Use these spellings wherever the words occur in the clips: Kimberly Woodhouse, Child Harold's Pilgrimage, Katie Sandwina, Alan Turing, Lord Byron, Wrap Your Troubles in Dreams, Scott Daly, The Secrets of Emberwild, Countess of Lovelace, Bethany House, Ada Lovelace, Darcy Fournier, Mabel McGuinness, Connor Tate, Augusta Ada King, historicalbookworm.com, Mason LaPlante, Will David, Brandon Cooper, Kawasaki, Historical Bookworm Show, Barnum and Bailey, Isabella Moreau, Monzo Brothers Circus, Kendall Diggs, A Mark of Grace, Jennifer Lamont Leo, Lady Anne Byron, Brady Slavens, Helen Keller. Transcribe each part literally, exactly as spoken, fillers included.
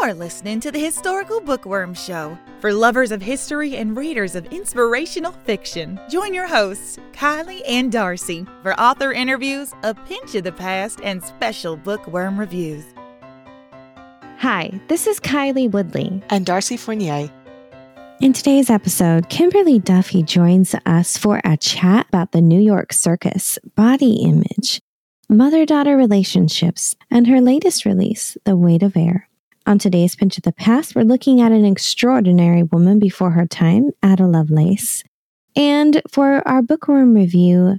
You're listening to the Historical Bookworm Show for lovers of history and readers of inspirational fiction. Join your hosts, Kylie and Darcy, for author interviews, a pinch of the past, and special bookworm reviews. Hi, this is Kylie Woodley and Darcy Fournier. In today's episode, Kimberly Duffy joins us for a chat about the New York circus, body image, mother-daughter relationships, and her latest release, The Weight of Air. On today's Pinch of the Past, we're looking at an extraordinary woman before her time, Ada Lovelace. And for our bookworm review,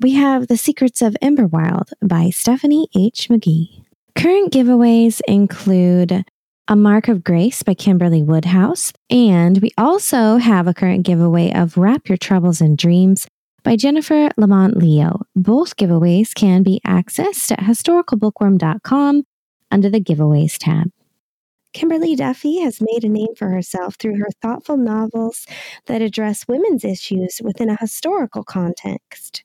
we have The Secrets of Emberwild by Stephanie H. McGee. Current giveaways include A Mark of Grace by Kimberly Woodhouse, and we also have a current giveaway of Wrap Your Troubles in Dreams by Jennifer Lamont Leo. Both giveaways can be accessed at historical bookworm dot com under the Giveaways tab. Kimberly Duffy has made a name for herself through her thoughtful novels that address women's issues within a historical context.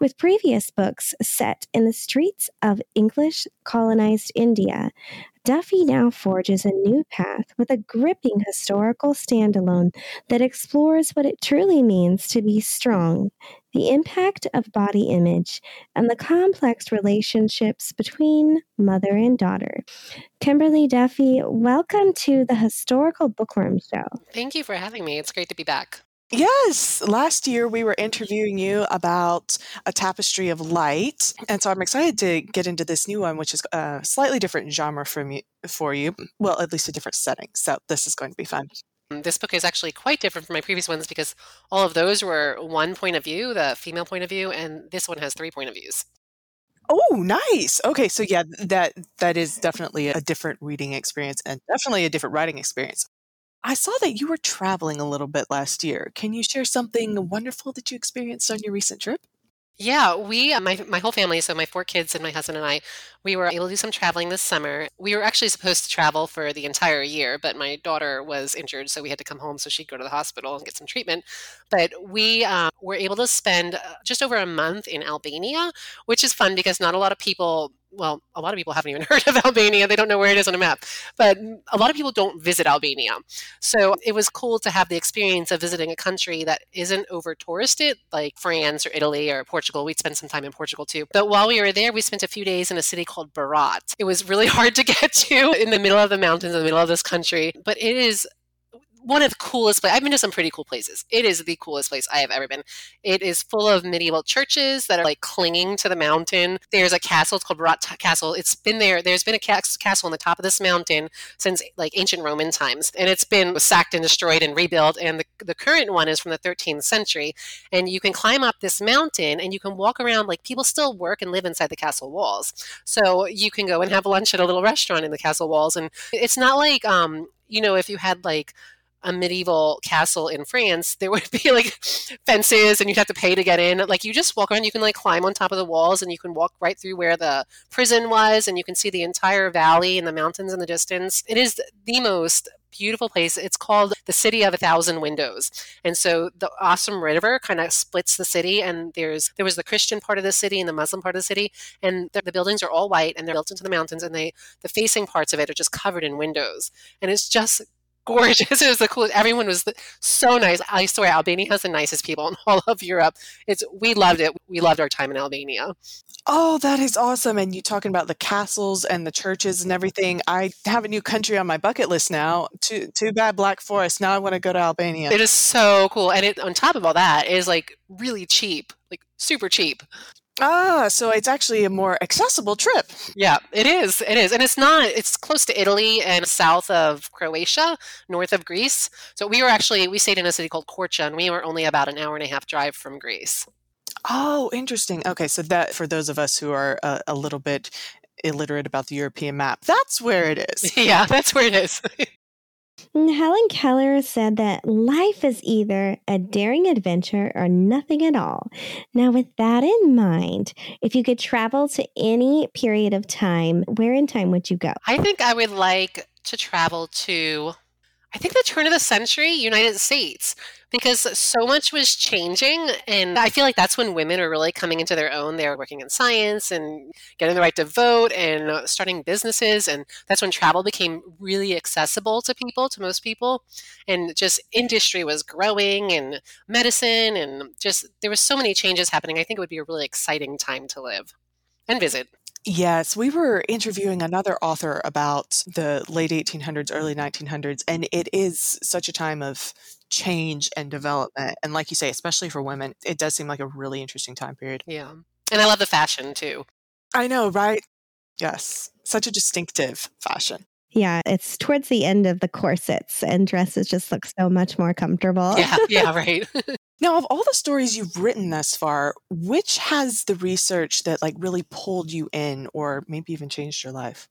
With previous books set in the streets of English-colonized India, Duffy now forges a new path with a gripping historical standalone that explores what it truly means to be strong, the impact of body image, and the complex relationships between mother and daughter. Kimberly Duffy, welcome to the Historical Bookworm Show. Thank you for having me. It's great to be back. Yes, last year we were interviewing you about A Tapestry of Light, and so I'm excited to get into this new one, which is a slightly different genre from you, for you, well, at least a different setting, so this is going to be fun. This book is actually quite different from my previous ones because all of those were one point of view, the female point of view, and this one has three point of views. Oh, nice. Okay, so yeah, that that is definitely a different reading experience and definitely a different writing experience. I saw that you were traveling a little bit last year. Can you share something wonderful that you experienced on your recent trip? Yeah, we, my my whole family, so my four kids and my husband and I, we were able to do some traveling this summer. We were actually supposed to travel for the entire year, but my daughter was injured, so we had to come home so she'd go to the hospital and get some treatment. But we uh, were able to spend just over a month in Albania, which is fun because not a lot of people... Well, a lot of people haven't even heard of Albania. They don't know where it is on a map. But a lot of people don't visit Albania. So it was cool to have the experience of visiting a country that isn't over-touristed, like France or Italy or Portugal. We'd spent some time in Portugal too. But while we were there, we spent a few days in a city called Berat. It was really hard to get to in the middle of the mountains, in the middle of this country. But it is one of the coolest places. I've been to some pretty cool places. It is the coolest place I have ever been. It is full of medieval churches that are like clinging to the mountain. There's a castle. It's called Berat Castle. It's been there. There's been a castle on the top of this mountain since like ancient Roman times. And it's been sacked and destroyed and rebuilt. And the, the current one is from the thirteenth century. And you can climb up this mountain and you can walk around. Like people still work and live inside the castle walls. So you can go and have lunch at a little restaurant in the castle walls. And it's not like, um, you know, if you had like a medieval castle in France, there would be like fences and you'd have to pay to get in. Like you just walk around, you can like climb on top of the walls and you can walk right through where the prison was and you can see the entire valley and the mountains in the distance. It is the most beautiful place. It's called the City of a Thousand Windows. And so the Awesome River kind of splits the city, and there's there was the Christian part of the city and the Muslim part of the city, and the, the buildings are all white and they're built into the mountains, and they the facing parts of it are just covered in windows. And it's just gorgeous. It was the coolest. Everyone was so nice. I swear, Albania has the nicest people in all of Europe. It's we loved it. We loved our time in Albania. Oh, that is awesome. And you talking about the castles and the churches and everything. I have a new country on my bucket list now. Too, too bad Black Forest. Now I want to go to Albania. It is so cool. And it, on top of all that, it is like really cheap, like super cheap. Ah, so it's actually a more accessible trip. Yeah, it is. It is. And it's not, it's close to Italy and south of Croatia, north of Greece. So we were actually, we stayed in a city called Korcha, and we were only about an hour and a half drive from Greece. Oh, interesting. Okay. So that, for those of us who are a, a little bit illiterate about the European map, that's where it is. Yeah, that's where it is. Helen Keller said that life is either a daring adventure or nothing at all. Now, with that in mind, if you could travel to any period of time, where in time would you go? I think I would like to travel to, I think the turn of the century, United States, because so much was changing. And I feel like that's when women are really coming into their own. They're working in science and getting the right to vote and starting businesses. And that's when travel became really accessible to people, to most people. And just industry was growing and medicine and just there was so many changes happening. I think it would be a really exciting time to live and visit. Yes, we were interviewing another author about the late eighteen hundreds, early nineteen hundreds, and it is such a time of change and development. And like you say, especially for women, it does seem like a really interesting time period. Yeah. And I love the fashion too. I know, right? Yes. Such a distinctive fashion. Yeah, it's towards the end of the corsets and dresses just look so much more comfortable. Yeah, yeah, right. Now, of all the stories you've written thus far, which has the research that like really pulled you in or maybe even changed your life?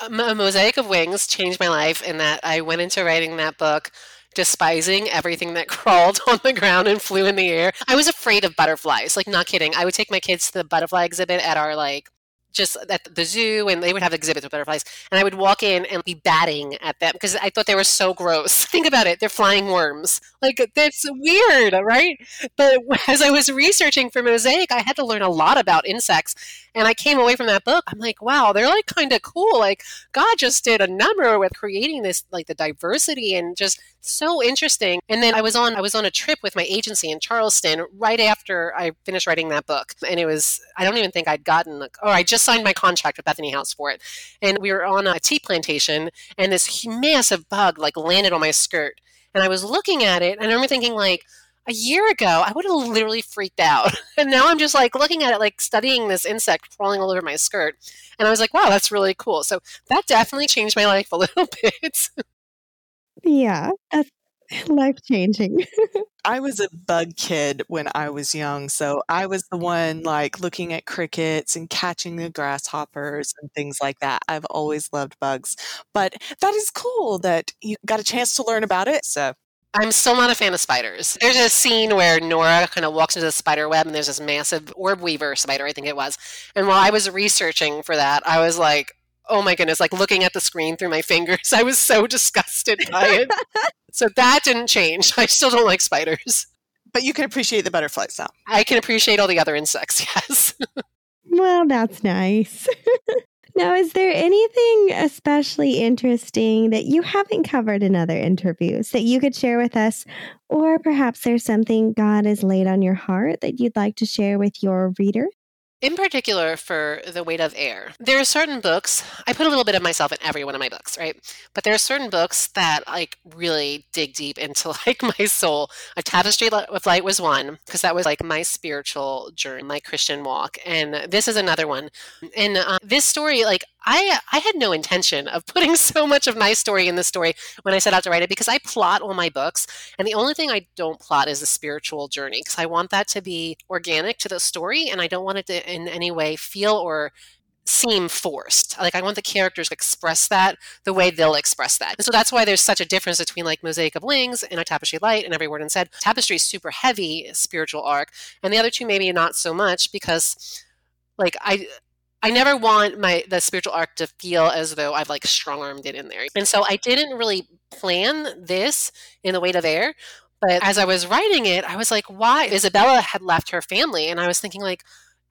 A Mosaic of Wings changed my life in that I went into writing that book despising everything that crawled on the ground and flew in the air. I was afraid of butterflies, like not kidding. I would take my kids to the butterfly exhibit at our like just at the zoo, and they would have exhibits with butterflies. And I would walk in and be batting at them because I thought they were so gross. Think about it. They're flying worms. Like, that's weird, right? But as I was researching for Mosaic, I had to learn a lot about insects. And I came away from that book. I'm like, wow, they're like kind of cool. Like, God just did a number with creating this, like the diversity and just so interesting. And then I was on I was on a trip with my agency in Charleston right after I finished writing that book. And it was, I don't even think I'd gotten, like, oh, I just signed my contract with Bethany House for it. And we were on a tea plantation and this massive bug like landed on my skirt. And I was looking at it and I remember thinking like, a year ago, I would have literally freaked out. And now I'm just like looking at it, like studying this insect crawling all over my skirt. And I was like, wow, that's really cool. So that definitely changed my life a little bit. Yeah, that's life-changing. I was a bug kid when I was young. So I was the one like looking at crickets and catching the grasshoppers and things like that. I've always loved bugs. But that is cool that you got a chance to learn about it. So I'm still not a fan of spiders. There's a scene where Nora kind of walks into the spider web and there's this massive orb weaver spider, I think it was. And while I was researching for that, I was like, oh my goodness, like looking at the screen through my fingers. I was so disgusted by it. So that didn't change. I still don't like spiders. But you can appreciate the butterflies now. I can appreciate all the other insects, yes. Well, that's nice. Now, is there anything especially interesting that you haven't covered in other interviews that you could share with us? Or perhaps there's something God has laid on your heart that you'd like to share with your reader? In particular for The Weight of Air, there are certain books, I put a little bit of myself in every one of my books, right? But there are certain books that like really dig deep into like my soul. A Tapestry of Light was one, because that was like my spiritual journey, my Christian walk. And this is another one. And uh, this story, like I, I had no intention of putting so much of my story in the story when I set out to write it, because I plot all my books. And the only thing I don't plot is the spiritual journey, because I want that to be organic to the story. And I don't want it to in any way feel or seem forced. Like I want the characters to express that the way they'll express that. And so that's why there's such a difference between like Mosaic of Wings and A Tapestry of Light and Every Word and Said. Tapestry is super heavy spiritual arc. And the other two maybe not so much, because like I I never want my the spiritual arc to feel as though I've like strong-armed it in there. And so I didn't really plan this in The Weight of Air. But as I was writing it, I was like, why? Isabella had left her family and I was thinking like,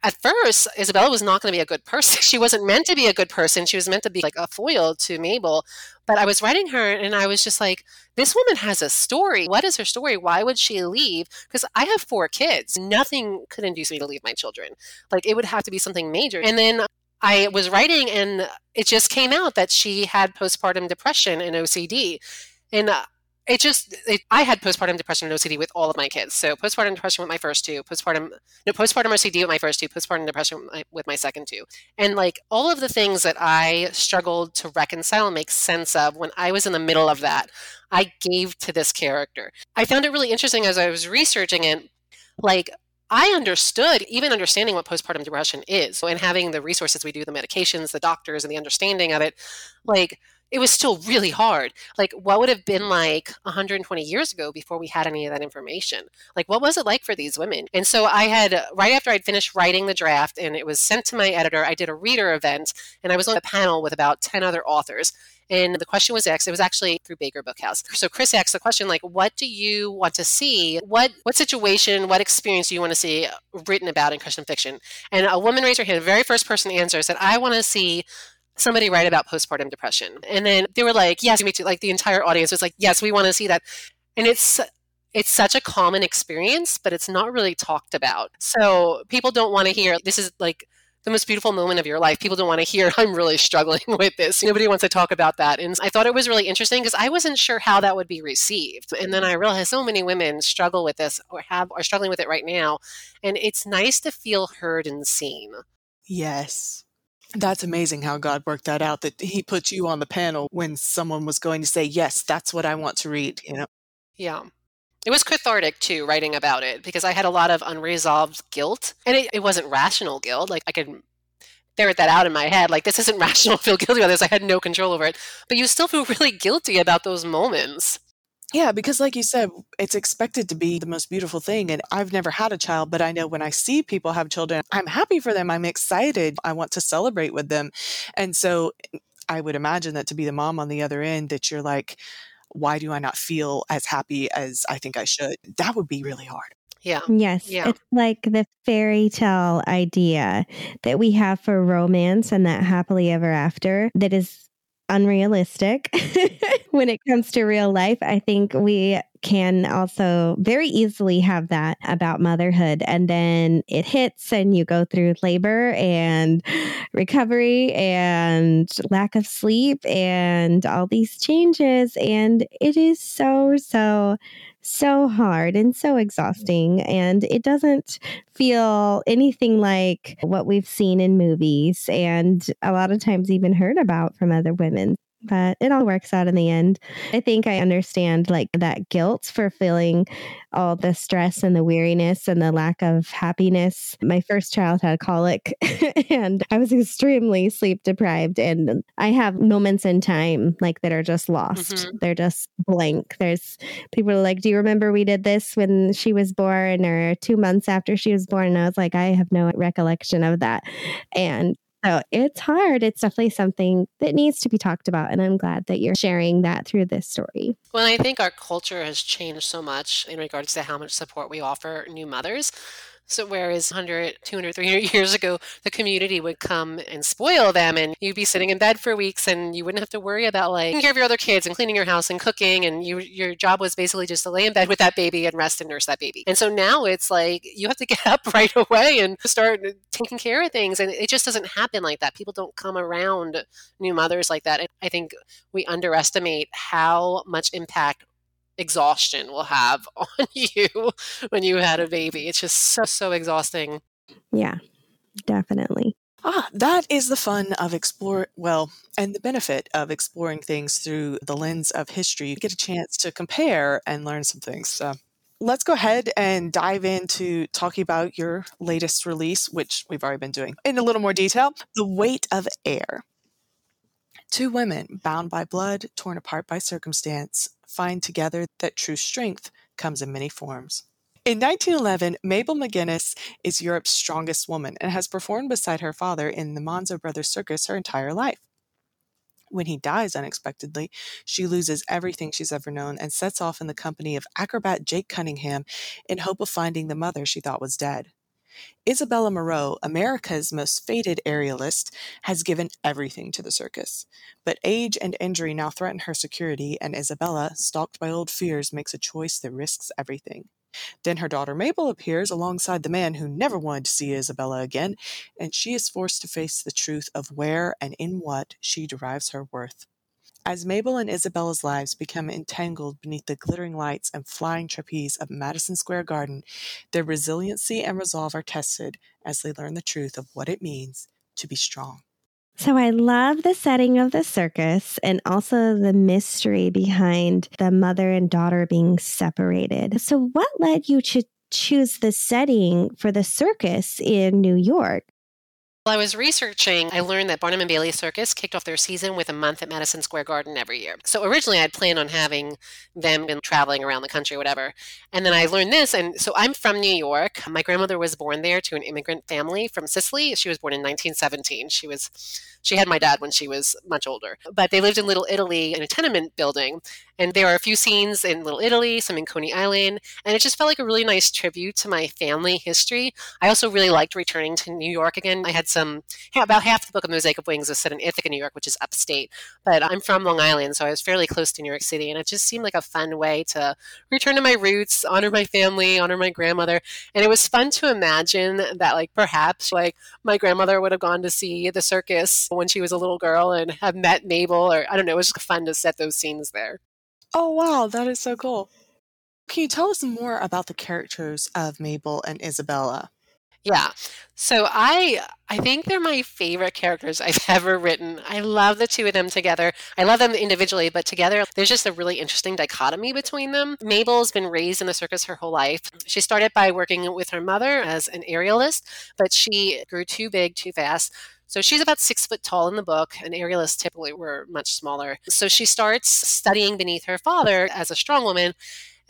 at first, Isabella was not going to be a good person. She wasn't meant to be a good person. She was meant to be like a foil to Mabel. But I was writing her and I was just like, this woman has a story. What is her story? Why would she leave? Because I have four kids. Nothing could induce me to leave my children. Like it would have to be something major. And then I was writing and it just came out that she had postpartum depression and O C D. And uh, It just, it, I had postpartum depression and O C D with all of my kids. So postpartum depression with my first two, postpartum, no, postpartum O C D with my first two, postpartum depression with my, with my second two. And like all of the things that I struggled to reconcile and make sense of when I was in the middle of that, I gave to this character. I found it really interesting as I was researching it, like I understood, even understanding what postpartum depression is and having the resources we do, the medications, the doctors, and the understanding of it, like it was still really hard. Like, what would have been like one hundred twenty years ago before we had any of that information? Like, what was it like for these women? And so I had, right after I'd finished writing the draft and it was sent to my editor, I did a reader event and I was on a panel with about ten other authors. And the question was asked, it was actually through Baker Bookhouse. So Chris asked the question, like, what do you want to see? What what situation, what experience do you want to see written about in Christian fiction? And a woman raised her hand, the very first person to answer said, I want to see somebody write about postpartum depression. And then they were like, yes, me too. Like the entire audience was like, yes, we want to see that. And it's it's such a common experience, but it's not really talked about. So people don't want to hear, this is like the most beautiful moment of your life. People don't want to hear, I'm really struggling with this. Nobody wants to talk about that. And I thought it was really interesting because I wasn't sure how that would be received. And then I realized so many women struggle with this or have are struggling with it right now. And it's nice to feel heard and seen. Yes. That's amazing how God worked that out, that he put you on the panel when someone was going to say, yes, that's what I want to read, you know? Yeah. It was cathartic, too, writing about it, because I had a lot of unresolved guilt. And it, it wasn't rational guilt. Like, I could ferret that out in my head. Like, this isn't rational. Feel guilty about this. I had no control over it. But you still feel really guilty about those moments. Yeah, because like you said, it's expected to be the most beautiful thing. And I've never had a child, but I know when I see people have children, I'm happy for them. I'm excited. I want to celebrate with them. And so I would imagine that to be the mom on the other end, that you're like, why do I not feel as happy as I think I should? That would be really hard. Yeah. Yes. Yeah. It's like the fairy tale idea that we have for romance and that happily ever after that is unrealistic when it comes to real life. I think we can also very easily have that about motherhood. And then it hits and you go through labor and recovery and lack of sleep and all these changes. And it is so, so, so hard and so exhausting. And it doesn't feel anything like what we've seen in movies and a lot of times even heard about from other women. But it all works out in the end. I think I understand like that guilt for feeling all the stress and the weariness and the lack of happiness. My first child had colic and I was extremely sleep deprived. And I have moments in time like that are just lost. Mm-hmm. They're just blank. There's people are like, do you remember we did this when she was born or two months after she was born? And I was like, I have no recollection of that. And so it's hard. It's definitely something that needs to be talked about. And I'm glad that you're sharing that through this story. Well, I think our culture has changed so much in regards to how much support we offer new mothers. So whereas one hundred, two hundred, three hundred years ago, the community would come and spoil them and you'd be sitting in bed for weeks and you wouldn't have to worry about like taking care of your other kids and cleaning your house and cooking. And you, your job was basically just to lay in bed with that baby and rest and nurse that baby. And so now it's like you have to get up right away and start taking care of things. And it just doesn't happen like that. People don't come around new mothers like that. And I think we underestimate how much impact exhaustion will have on you when you had a baby. It's just so, so exhausting. Yeah, definitely. Ah, that is the fun of explore, well, and the benefit of exploring things through the lens of history. You get a chance to compare and learn some things. So let's go ahead and dive into talking about your latest release, which we've already been doing in a little more detail, The Weight of Air. Two women bound by blood, torn apart by circumstance, find together that true strength comes in many forms. In nineteen eleven, Mabel McGuinness is Europe's strongest woman and has performed beside her father in the Monzo Brothers Circus her entire life. When he dies unexpectedly, she loses everything she's ever known and sets off in the company of acrobat Jake Cunningham in hope of finding the mother she thought was dead. Isabella Moreau, America's most fated aerialist, has given everything to the circus. But age and injury now threaten her security, and Isabella, stalked by old fears, makes a choice that risks everything. Then her daughter Mabel appears alongside the man who never wanted to see Isabella again, and she is forced to face the truth of where and in what she derives her worth. As Mabel and Isabella's lives become entangled beneath the glittering lights and flying trapeze of Madison Square Garden, their resiliency and resolve are tested as they learn the truth of what it means to be strong. So I love the setting of the circus and also the mystery behind the mother and daughter being separated. So what led you to choose the setting for the circus in New York? While I was researching, I learned that Barnum and Bailey Circus kicked off their season with a month at Madison Square Garden every year. So originally I'd planned on having them been traveling around the country or whatever. And then I learned this. And so I'm from New York. My grandmother was born there to an immigrant family from Sicily. She was born in nineteen seventeen. She was, she had my dad when she was much older. But they lived in Little Italy in a tenement building. And there are a few scenes in Little Italy, some in Coney Island. And it just felt like a really nice tribute to my family history. I also really liked returning to New York again. I had some, about half the book of Mosaic of Wings was set in Ithaca, New York, which is upstate. But I'm from Long Island, so I was fairly close to New York City. And it just seemed like a fun way to return to my roots, honor my family, honor my grandmother. And it was fun to imagine that, like, perhaps, like, my grandmother would have gone to see the circus when she was a little girl and have met Mabel, or I don't know, it was just fun to set those scenes there. Oh, wow, that is so cool. Can you tell us more about the characters of Mabel and Isabella? Yeah. So I I think they're my favorite characters I've ever written. I love the two of them together. I love them individually, but together there's just a really interesting dichotomy between them. Mabel's been raised in the circus her whole life. She started by working with her mother as an aerialist, but she grew too big too fast. So she's about six foot tall in the book, and aerialists typically were much smaller. So she starts studying beneath her father as a strong woman.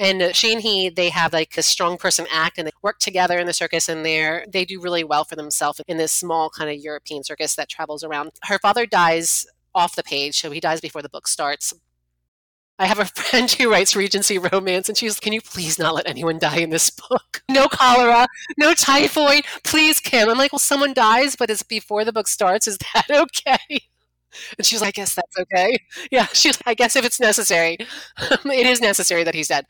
And she and he, they have like a strong person act, and they work together in the circus, and they're, they do really well for themselves in this small kind of European circus that travels around. Her father dies off the page, so he dies before the book starts. I have a friend who writes Regency romance, and she's, can you please not let anyone die in this book? No cholera, no typhoid, please, Kim. I'm like, well, someone dies, but it's before the book starts. Is that okay? And she's like, I guess that's okay. Yeah, she's like, I guess if it's necessary. It is necessary that he's dead.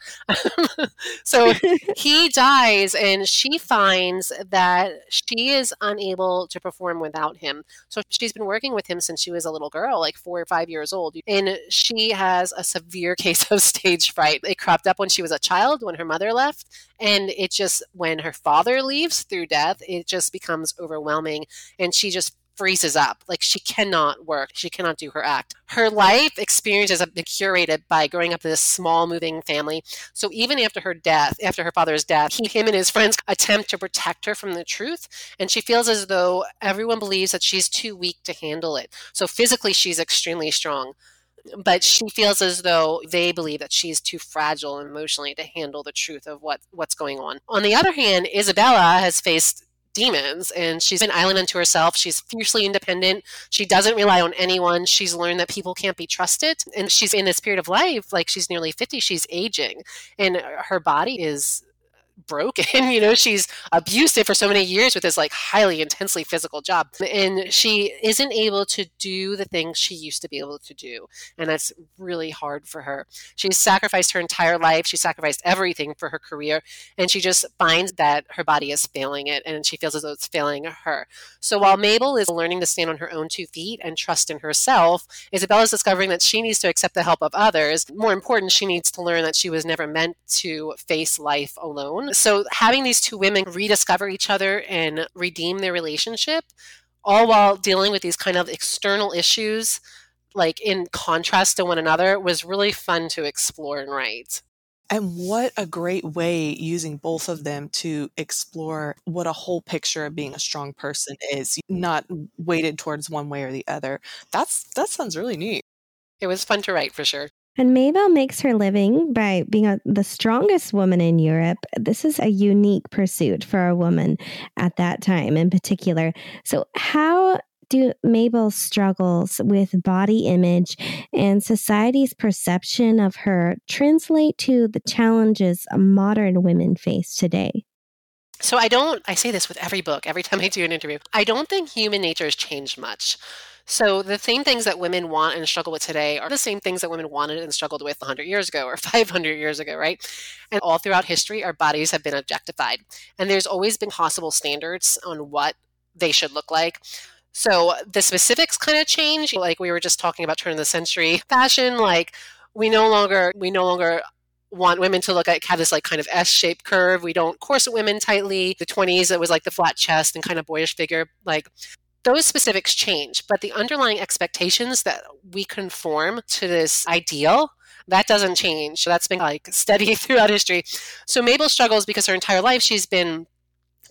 So he dies, and she finds that she is unable to perform without him. So she's been working with him since she was a little girl, like four or five years old. And she has a severe case of stage fright. It cropped up when she was a child, when her mother left. And it just, when her father leaves through death, it just becomes overwhelming. And she just freezes up. Like, she cannot work. She cannot do her act. Her life experiences have been curated by growing up in this small moving family. So even after her death, after her father's death, he, him and his friends attempt to protect her from the truth. And she feels as though everyone believes that she's too weak to handle it. So physically, she's extremely strong. But she feels as though they believe that she's too fragile emotionally to handle the truth of what, what's going on. On the other hand, Isabella has faced demons, and she's an island unto herself. She's fiercely independent. She doesn't rely on anyone. She's learned that people can't be trusted, and she's in this period of life, like, she's nearly fifty, she's aging, and her body is broken. You know, she's abusive for so many years with this like highly intensely physical job, and she isn't able to do the things she used to be able to do, and that's really hard for her. She's sacrificed her entire life. She sacrificed everything for her career, and she just finds that her body is failing it, and she feels as though it's failing her. So while Mabel is learning to stand on her own two feet and trust in herself, Isabella is discovering that she needs to accept the help of others. More important, she needs to learn that she was never meant to face life alone. So having these two women rediscover each other and redeem their relationship, all while dealing with these kind of external issues, like in contrast to one another, was really fun to explore and write. And what a great way, using both of them to explore what a whole picture of being a strong person is, not weighted towards one way or the other. That's, that sounds really neat. It was fun to write for sure. And Mabel makes her living by being a, the strongest woman in Europe. This is a unique pursuit for a woman at that time in particular. So how do Mabel's struggles with body image and society's perception of her translate to the challenges modern women face today? So I don't, I say this with every book, every time I do an interview, I don't think human nature has changed much. So the same things that women want and struggle with today are the same things that women wanted and struggled with one hundred years ago or five hundred years ago, right? And all throughout history, our bodies have been objectified. And there's always been possible standards on what they should look like. So the specifics kind of change. Like we were just talking about turn of the century fashion, like we no longer, we no longer want women to look like, have this like kind of S-shaped curve. We don't corset women tightly. The twenties, it was like the flat chest and kind of boyish figure, like... Those specifics change, but the underlying expectations that we conform to this ideal, that doesn't change. So that's been like steady throughout history. So Mabel struggles because her entire life she's been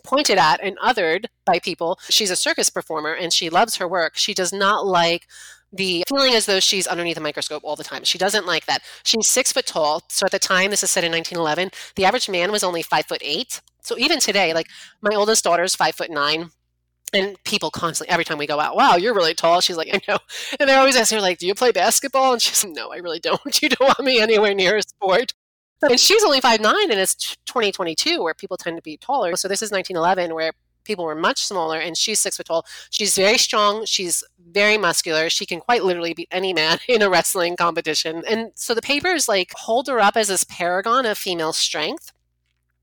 pointed at and othered by people. She's a circus performer and she loves her work. She does not like the feeling as though she's underneath a microscope all the time. She doesn't like that. She's six foot tall. So at the time, this is set in nineteen eleven, the average man was only five foot eight. So even today, like my oldest daughter's five foot nine. And people constantly, every time we go out, wow, you're really tall. She's like, I know. And they're always asking her, like, do you play basketball? And she's like, no, I really don't. You don't want me anywhere near a sport. And she's only five nine, and it's twenty twenty-two, where people tend to be taller. So this is nineteen eleven, where people were much smaller, and she's six foot tall. She's very strong. She's very muscular. She can quite literally beat any man in a wrestling competition. And so the papers, like, hold her up as this paragon of female strength.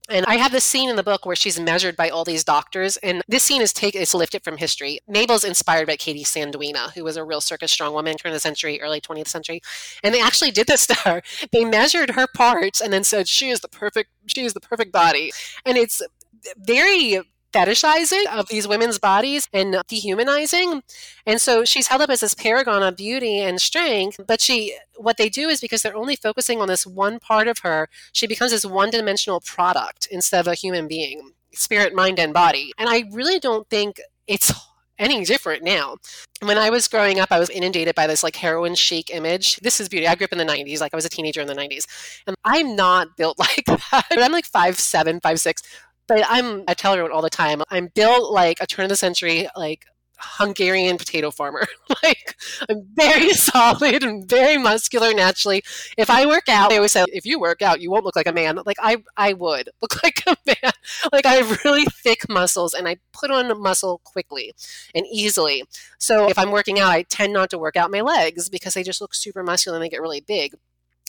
And I have this scene in the book where she's measured by all these doctors. And this scene is take, it's lifted from history. Mabel's inspired by Katie Sandwina, who was a real circus strongwoman, turn of the century, early twentieth century. And they actually did this to her. They measured her parts and then said, she is the perfect, she is the perfect body. And it's very fetishizing of these women's bodies and dehumanizing. And so she's held up as this paragon of beauty and strength, but she, what they do is because they're only focusing on this one part of her, she becomes this one-dimensional product instead of a human being, spirit, mind, and body. And I really don't think it's any different now. When I was growing up, I was inundated by this like heroin chic image. This is beauty. I grew up in the nineties. Like I was a teenager in the nineties. And I'm not built like that. I'm like five seven, five six. But I'm, I tell everyone all the time, I'm built like a turn of the century, like Hungarian potato farmer. Like I'm very solid and very muscular naturally. If I work out, they always say, if you work out, you won't look like a man. Like I, I would look like a man. Like I have really thick muscles and I put on muscle quickly and easily. So if I'm working out, I tend not to work out my legs because they just look super muscular and they get really big.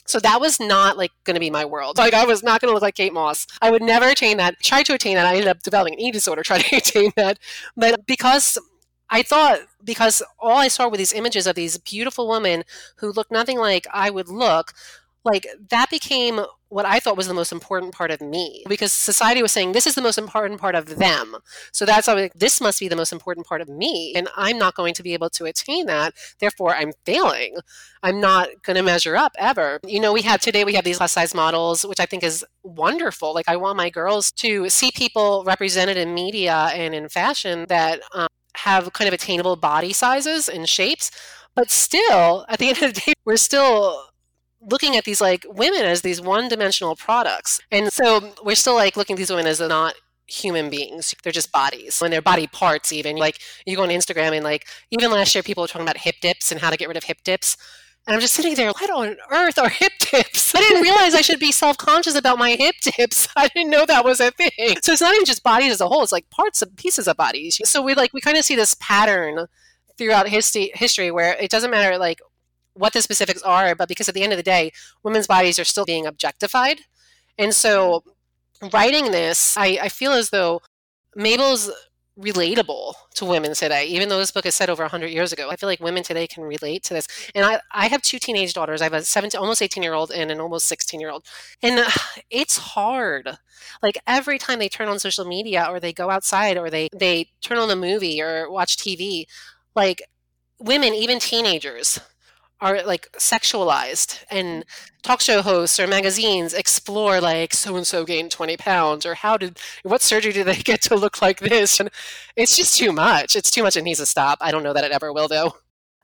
So that was not like going to be my world. Like I was not going to look like Kate Moss. I would never attain that. Tried to attain that. I ended up developing an eating disorder trying to attain that. But because I thought, because all I saw were these images of these beautiful women who looked nothing like I would look, like that became what I thought was the most important part of me because society was saying this is the most important part of them. So that's why like, this must be the most important part of me. And I'm not going to be able to attain that. Therefore, I'm failing. I'm not going to measure up ever. You know, we have today, we have these plus size models, which I think is wonderful. Like I want my girls to see people represented in media and in fashion that um, have kind of attainable body sizes and shapes. But still, at the end of the day, we're still looking at these like women as these one-dimensional products. And so we're still like looking at these women as they're not human beings. They're just bodies and their body parts even. Like you go on Instagram and like even last year people were talking about hip dips and how to get rid of hip dips. And I'm just sitting there, what on earth are hip dips? I didn't realize I should be self-conscious about my hip dips. I didn't know that was a thing. So it's not even just bodies as a whole. It's like parts and pieces of bodies. So we like, we kind of see this pattern throughout history, history where it doesn't matter like what the specifics are, but because at the end of the day, women's bodies are still being objectified. And so writing this, I, I feel as though Mabel's relatable to women today, even though this book is set over one hundred years ago. I feel like women today can relate to this. And I, I have two teenage daughters. I have a seventeen, almost eighteen-year-old and an almost sixteen-year-old. And uh, it's hard. Like every time they turn on social media or they go outside or they, they turn on a movie or watch T V, like women, even teenagers, are like sexualized, and talk show hosts or magazines explore like so-and-so gained twenty pounds or how did, what surgery did they get to look like this? And it's just too much. It's too much. It needs to stop. I don't know that it ever will though.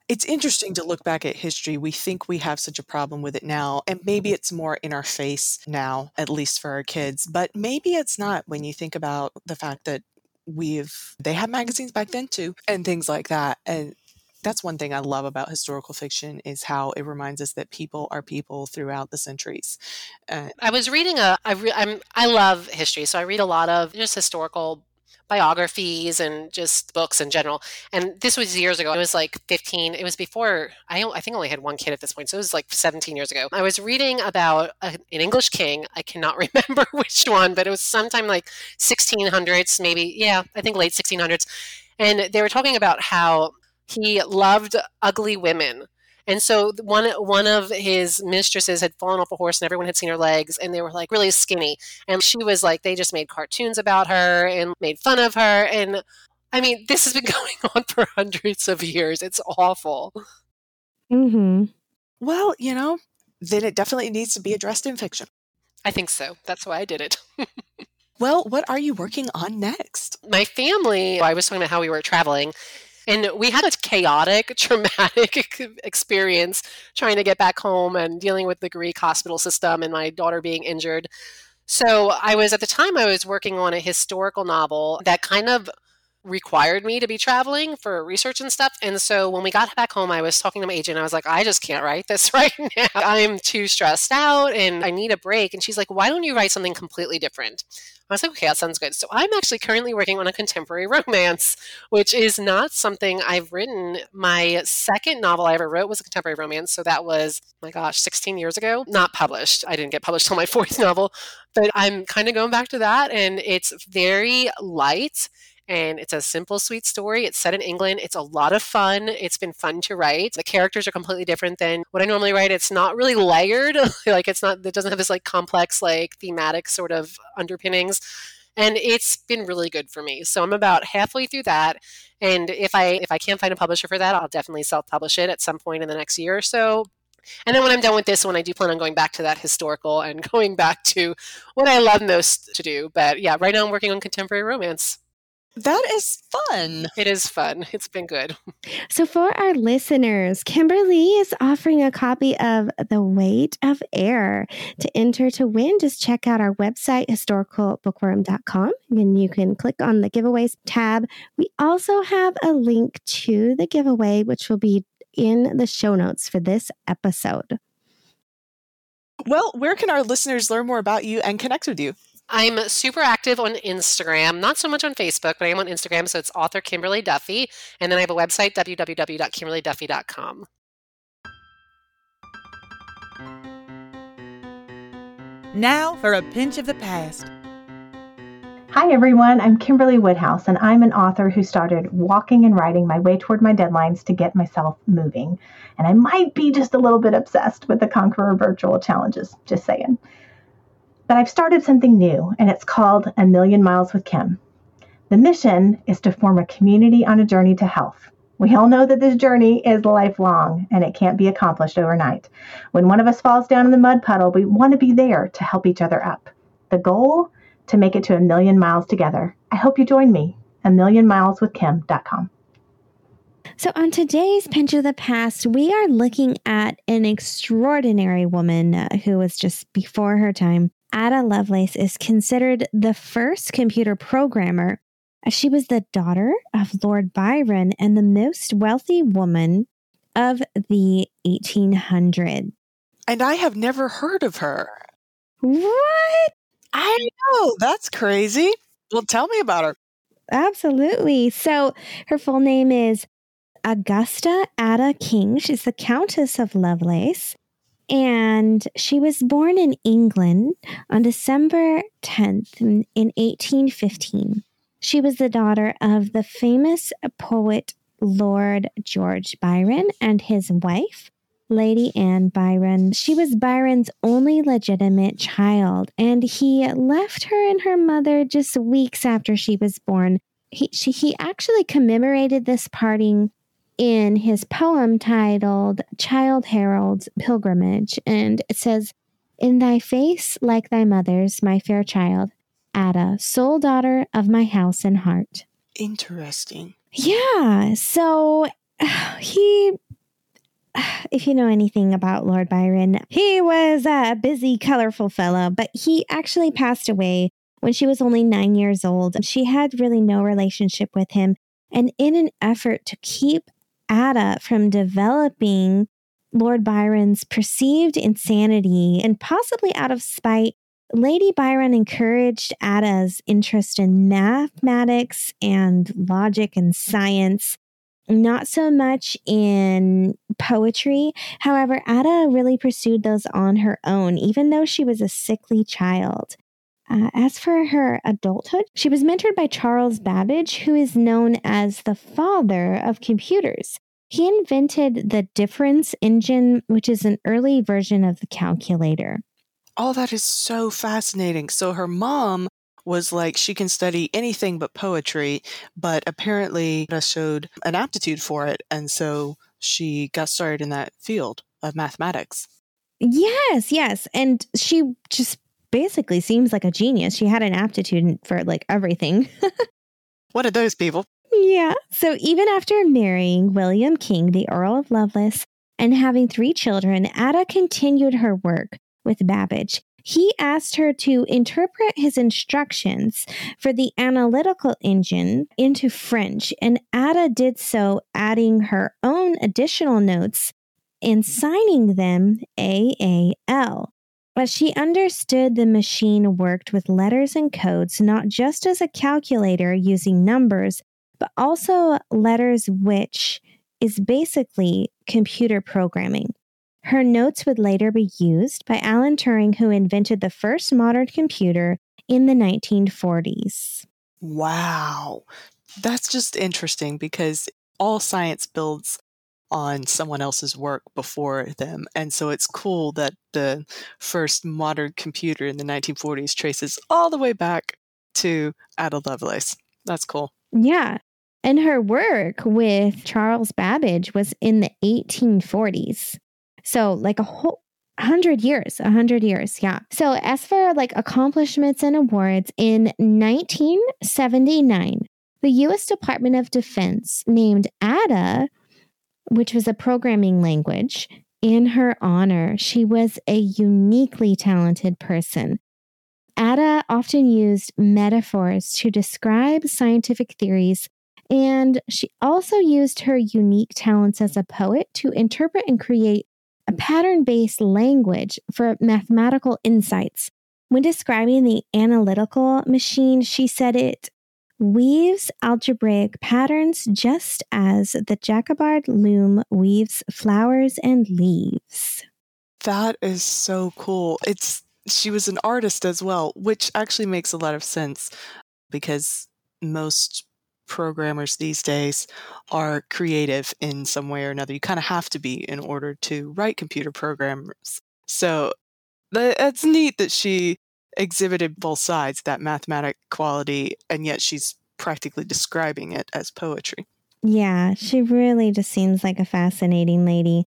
It's interesting to look back at history. We think we have such a problem with it now, and maybe it's more in our face now, at least for our kids, but maybe it's not when you think about the fact that we've, they had magazines back then too, and things like that. And that's one thing I love about historical fiction is how it reminds us that people are people throughout the centuries. Uh, I was reading a, I, re, I'm, I love history. So I read a lot of just historical biographies and just books in general. And this was years ago. It was like fifteen. It was before, I, I think I only had one kid at this point. So it was like seventeen years ago. I was reading about a, an English king. I cannot remember which one, but it was sometime like sixteen hundreds, maybe. Yeah, I think late sixteen hundreds. And they were talking about how he loved ugly women. And so one one of his mistresses had fallen off a horse and everyone had seen her legs and they were like really skinny. And she was like, they just made cartoons about her and made fun of her. And I mean, this has been going on for hundreds of years. It's awful. Mm-hmm. Well, you know, then it definitely needs to be addressed in fiction. I think so. That's why I did it. Well, what are you working on next? My family, I was talking about how we were traveling, and we had a chaotic, traumatic experience trying to get back home and dealing with the Greek hospital system and my daughter being injured. So I was, at the time, I was working on a historical novel that kind of required me to be traveling for research and stuff. And so when we got back home, I was talking to my agent. I was like, I just can't write this right now. I'm too stressed out and I need a break. And she's like, why don't you write something completely different? I was like, okay, that sounds good. So I'm actually currently working on a contemporary romance, which is not something I've written. My second novel I ever wrote was a contemporary romance. So that was, my gosh, sixteen years ago, not published. I didn't get published till my fourth novel, but I'm kind of going back to that. And it's very light. And it's a simple, sweet story. It's set in England. It's a lot of fun. It's been fun to write. The characters are completely different than what I normally write. It's not really layered. Like it's not, it doesn't have this like complex, like thematic sort of underpinnings. And it's been really good for me. So I'm about halfway through that. And if I, if I can't find a publisher for that, I'll definitely self-publish it at some point in the next year or so. And then when I'm done with this one, I do plan on going back to that historical and going back to what I love most to do. But yeah, right now I'm working on contemporary romance. That is fun. It is fun. It's been good. So for our listeners, Kimberly is offering a copy of The Weight of Air. To enter to win, just check out our website, historical bookworm dot com, and you can click on the giveaways tab. We also have a link to the giveaway, which will be in the show notes for this episode. Well, where can our listeners learn more about you and connect with you? I'm super active on Instagram, not so much on Facebook, but I am on Instagram. So it's author Kimberly Duffy. And then I have a website, w w w dot kimberly duffy dot com. Now for a pinch of the past. Hi, everyone. I'm Kimberly Woodhouse, and I'm an author who started walking and writing my way toward my deadlines to get myself moving. And I might be just a little bit obsessed with the Conqueror virtual challenges, just saying. But I've started something new, and it's called A Million Miles with Kim. The mission is to form a community on a journey to health. We all know that this journey is lifelong, and it can't be accomplished overnight. When one of us falls down in the mud puddle, we want to be there to help each other up. The goal? To make it to a million miles together. I hope you join me. a million miles with kim dot com. So on today's Pinch of the Past, we are looking at an extraordinary woman who was just before her time. Ada Lovelace is considered the first computer programmer. She was the daughter of Lord Byron and the most wealthy woman of the eighteen hundreds. And I have never heard of her. What? I know. That's crazy. Well, tell me about her. Absolutely. So her full name is Augusta Ada King. She's the Countess of Lovelace. And she was born in England on December tenth in eighteen fifteen. She was the daughter of the famous poet Lord George Byron and his wife, Lady Anne Byron. She was Byron's only legitimate child, and he left her and her mother just weeks after she was born. He, she, he actually commemorated this parting in his poem titled Child Harold's Pilgrimage, and it says, "In thy face, like thy mother's, my fair child, Ada, sole daughter of my house and heart." Interesting. Yeah. So he, if you know anything about Lord Byron, he was a busy, colorful fellow, but he actually passed away when she was only nine years old. She had really no relationship with him. And in an effort to keep Ada from developing Lord Byron's perceived insanity, and possibly out of spite, Lady Byron encouraged Ada's interest in mathematics and logic and science, not so much in poetry. However, Ada really pursued those on her own, even though she was a sickly child. Uh, as for her adulthood, she was mentored by Charles Babbage, who is known as the father of computers. He invented the difference engine, which is an early version of the calculator. Oh, that is so fascinating. So her mom was like, she can study anything but poetry, but apparently showed an aptitude for it. And so she got started in that field of mathematics. Yes, yes. And she just basically seems like a genius. She had an aptitude for like everything. What are those people? Yeah. So even after marrying William King, the Earl of Lovelace, and having three children, Ada continued her work with Babbage. He asked her to interpret his instructions for the analytical engine into French, and Ada did so, adding her own additional notes and signing them A A L. But she understood the machine worked with letters and codes, not just as a calculator using numbers, but also letters, which is basically computer programming. Her notes would later be used by Alan Turing, who invented the first modern computer in the nineteen forties. Wow. That's just interesting because all science builds on someone else's work before them. And so it's cool that the first modern computer in the nineteen forties traces all the way back to Ada Lovelace. That's cool. Yeah. And her work with Charles Babbage was in the eighteen forties. So like a whole hundred years, a hundred years. Yeah. So as for like accomplishments and awards, in nineteen seventy-nine, the U S Department of Defense named Ada, which was a programming language, in her honor. She was a uniquely talented person. Ada often used metaphors to describe scientific theories, and she also used her unique talents as a poet to interpret and create a pattern-based language for mathematical insights. When describing the analytical machine, she said it weaves algebraic patterns just as the Jacobard loom weaves flowers and leaves. That is so cool. It's she was an artist as well, which actually makes a lot of sense because most programmers these days are creative in some way or another. You kind of have to be in order to write computer programs. So it's neat that she exhibited both sides, that mathematic quality, and yet she's practically describing it as poetry. Yeah, she really just seems like a fascinating lady.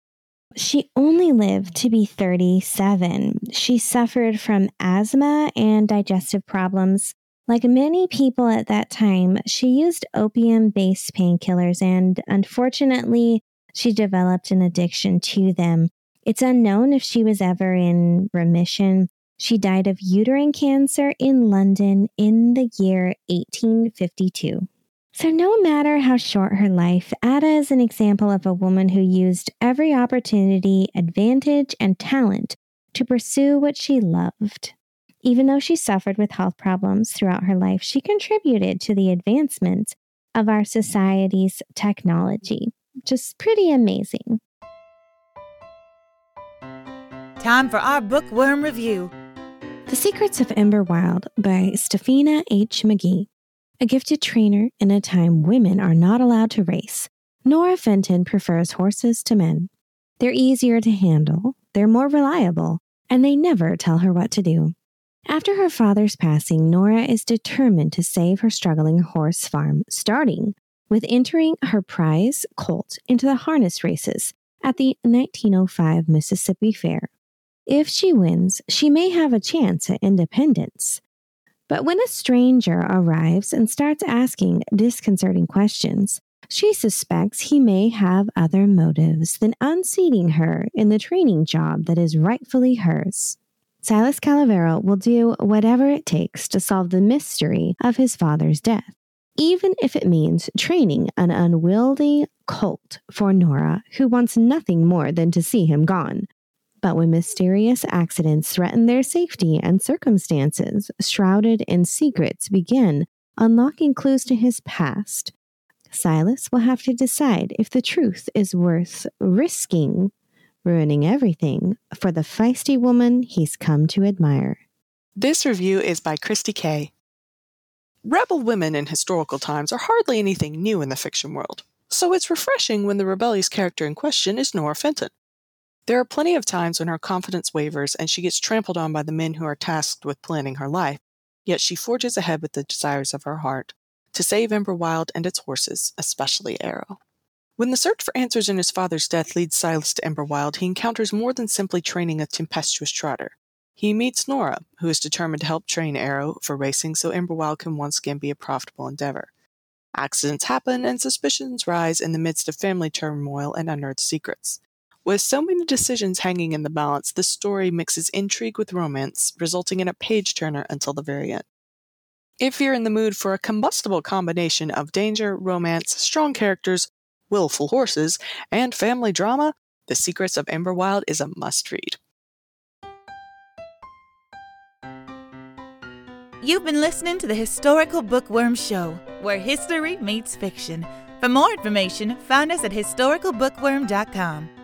She only lived to be thirty-seven. She suffered from asthma and digestive problems. Like many people at that time, she used opium-based painkillers, and unfortunately, she developed an addiction to them. It's unknown if she was ever in remission. She died of uterine cancer in London in the year eighteen fifty-two. So no matter how short her life, Ada is an example of a woman who used every opportunity, advantage, and talent to pursue what she loved. Even though she suffered with health problems throughout her life, she contributed to the advancement of our society's technology. Just pretty amazing. Time for our bookworm review. The Secrets of Emberwild by Stephanie H. McGee. A gifted trainer in a time women are not allowed to race, Nora Fenton prefers horses to men. They're easier to handle, they're more reliable, and they never tell her what to do. After her father's passing, Nora is determined to save her struggling horse farm, starting with entering her prize colt into the harness races at the nineteen oh five Mississippi Fair. If she wins, she may have a chance at independence. But when a stranger arrives and starts asking disconcerting questions, she suspects he may have other motives than unseating her in the training job that is rightfully hers. Silas Calavero will do whatever it takes to solve the mystery of his father's death, even if it means training an unwieldy colt for Nora, who wants nothing more than to see him gone. But when mysterious accidents threaten their safety and circumstances, shrouded in secrets, begin unlocking clues to his past, Silas will have to decide if the truth is worth risking, ruining everything for the feisty woman he's come to admire. This review is by Christy Kay. Rebel women in historical times are hardly anything new in the fiction world, so it's refreshing when the rebellious character in question is Nora Fenton. There are plenty of times when her confidence wavers and she gets trampled on by the men who are tasked with planning her life, yet she forges ahead with the desires of her heart, to save Emberwild and its horses, especially Arrow. When the search for answers in his father's death leads Silas to Emberwild, he encounters more than simply training a tempestuous trotter. He meets Nora, who is determined to help train Arrow for racing so Emberwild can once again be a profitable endeavor. Accidents happen and suspicions rise in the midst of family turmoil and unearthed secrets. With so many decisions hanging in the balance, this story mixes intrigue with romance, resulting in a page-turner until the very end. If you're in the mood for a combustible combination of danger, romance, strong characters, willful horses, and family drama, The Secrets of Emberwild is a must-read. You've been listening to the Historical Bookworm Show, where history meets fiction. For more information, find us at historical bookworm dot com.